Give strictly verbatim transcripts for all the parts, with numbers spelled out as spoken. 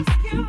Thank you.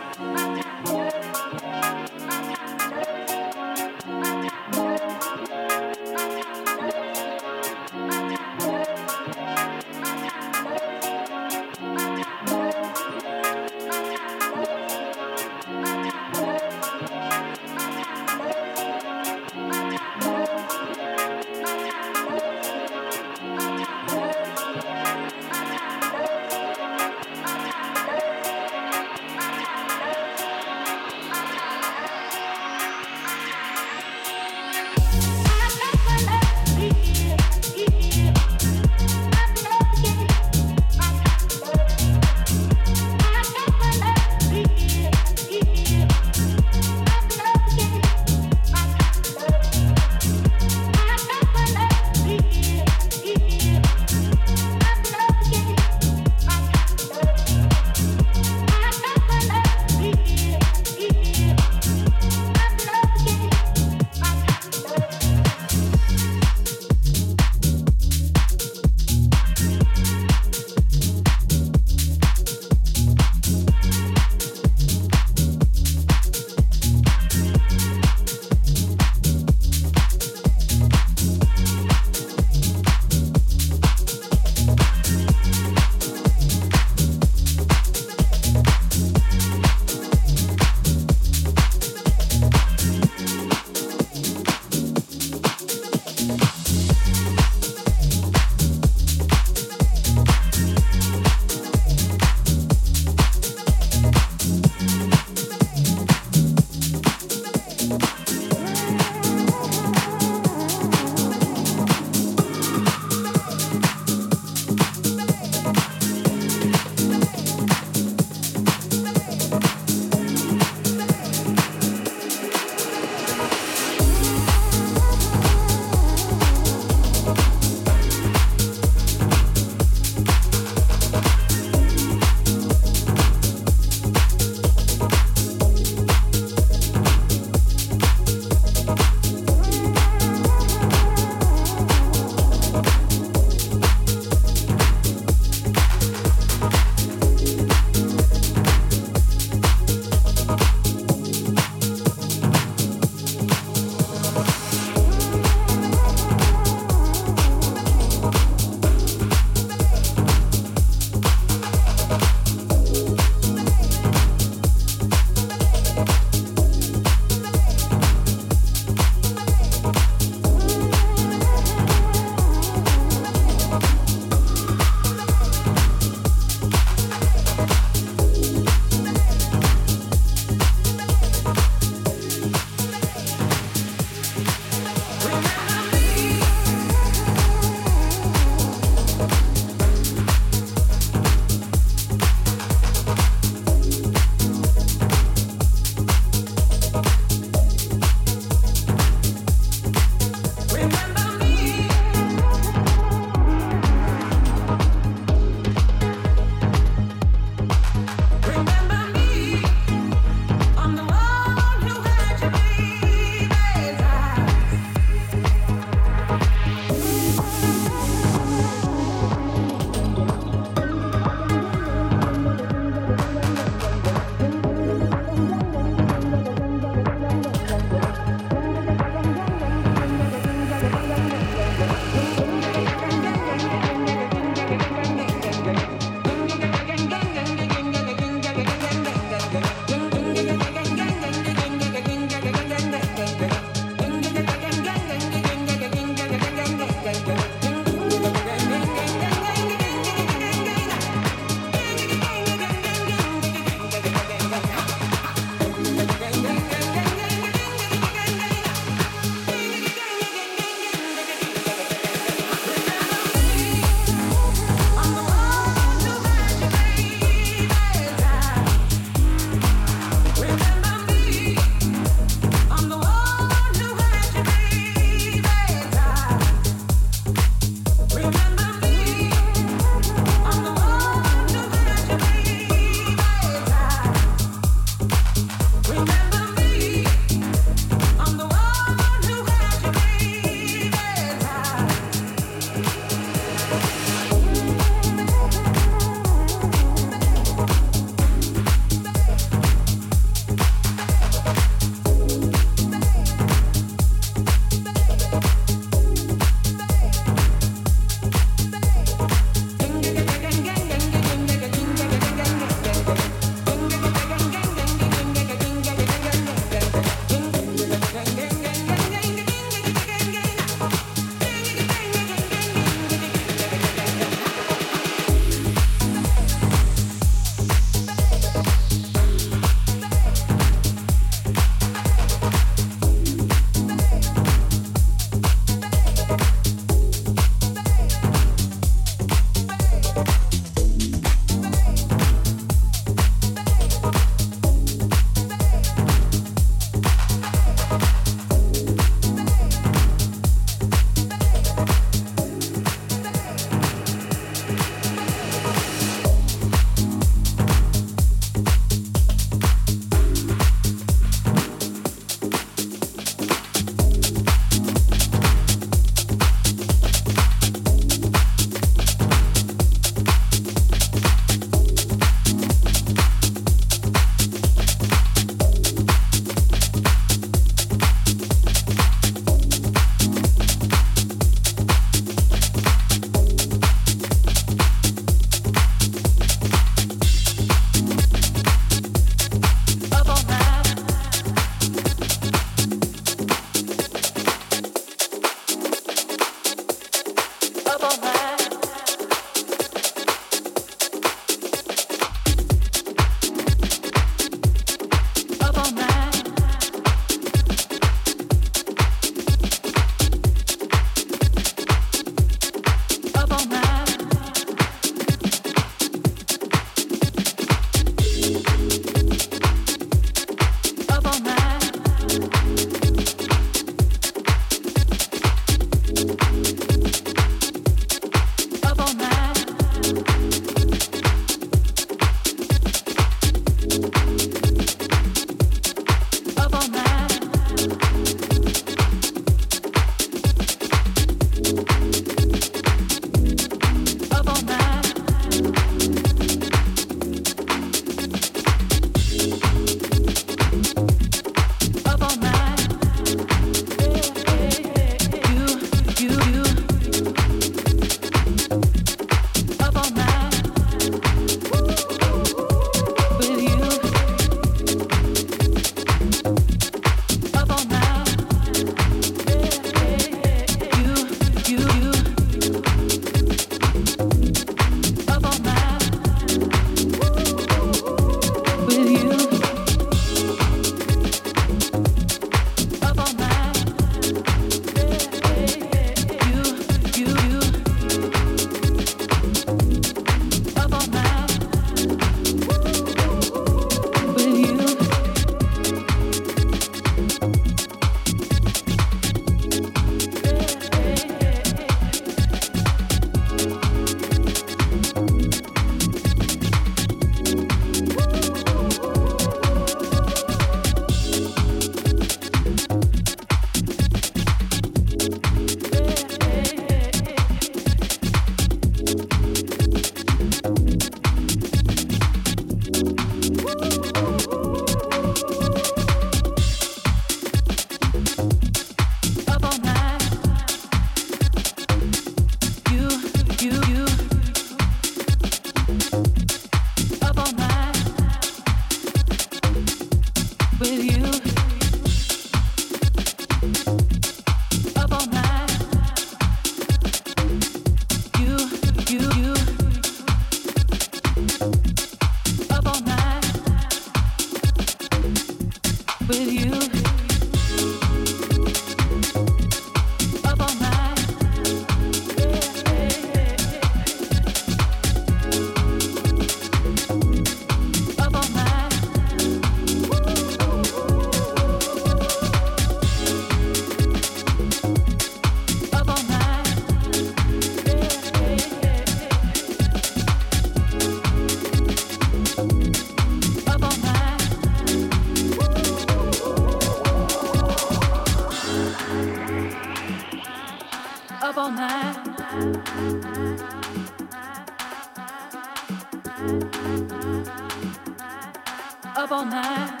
Up all night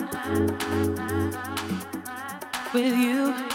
with you.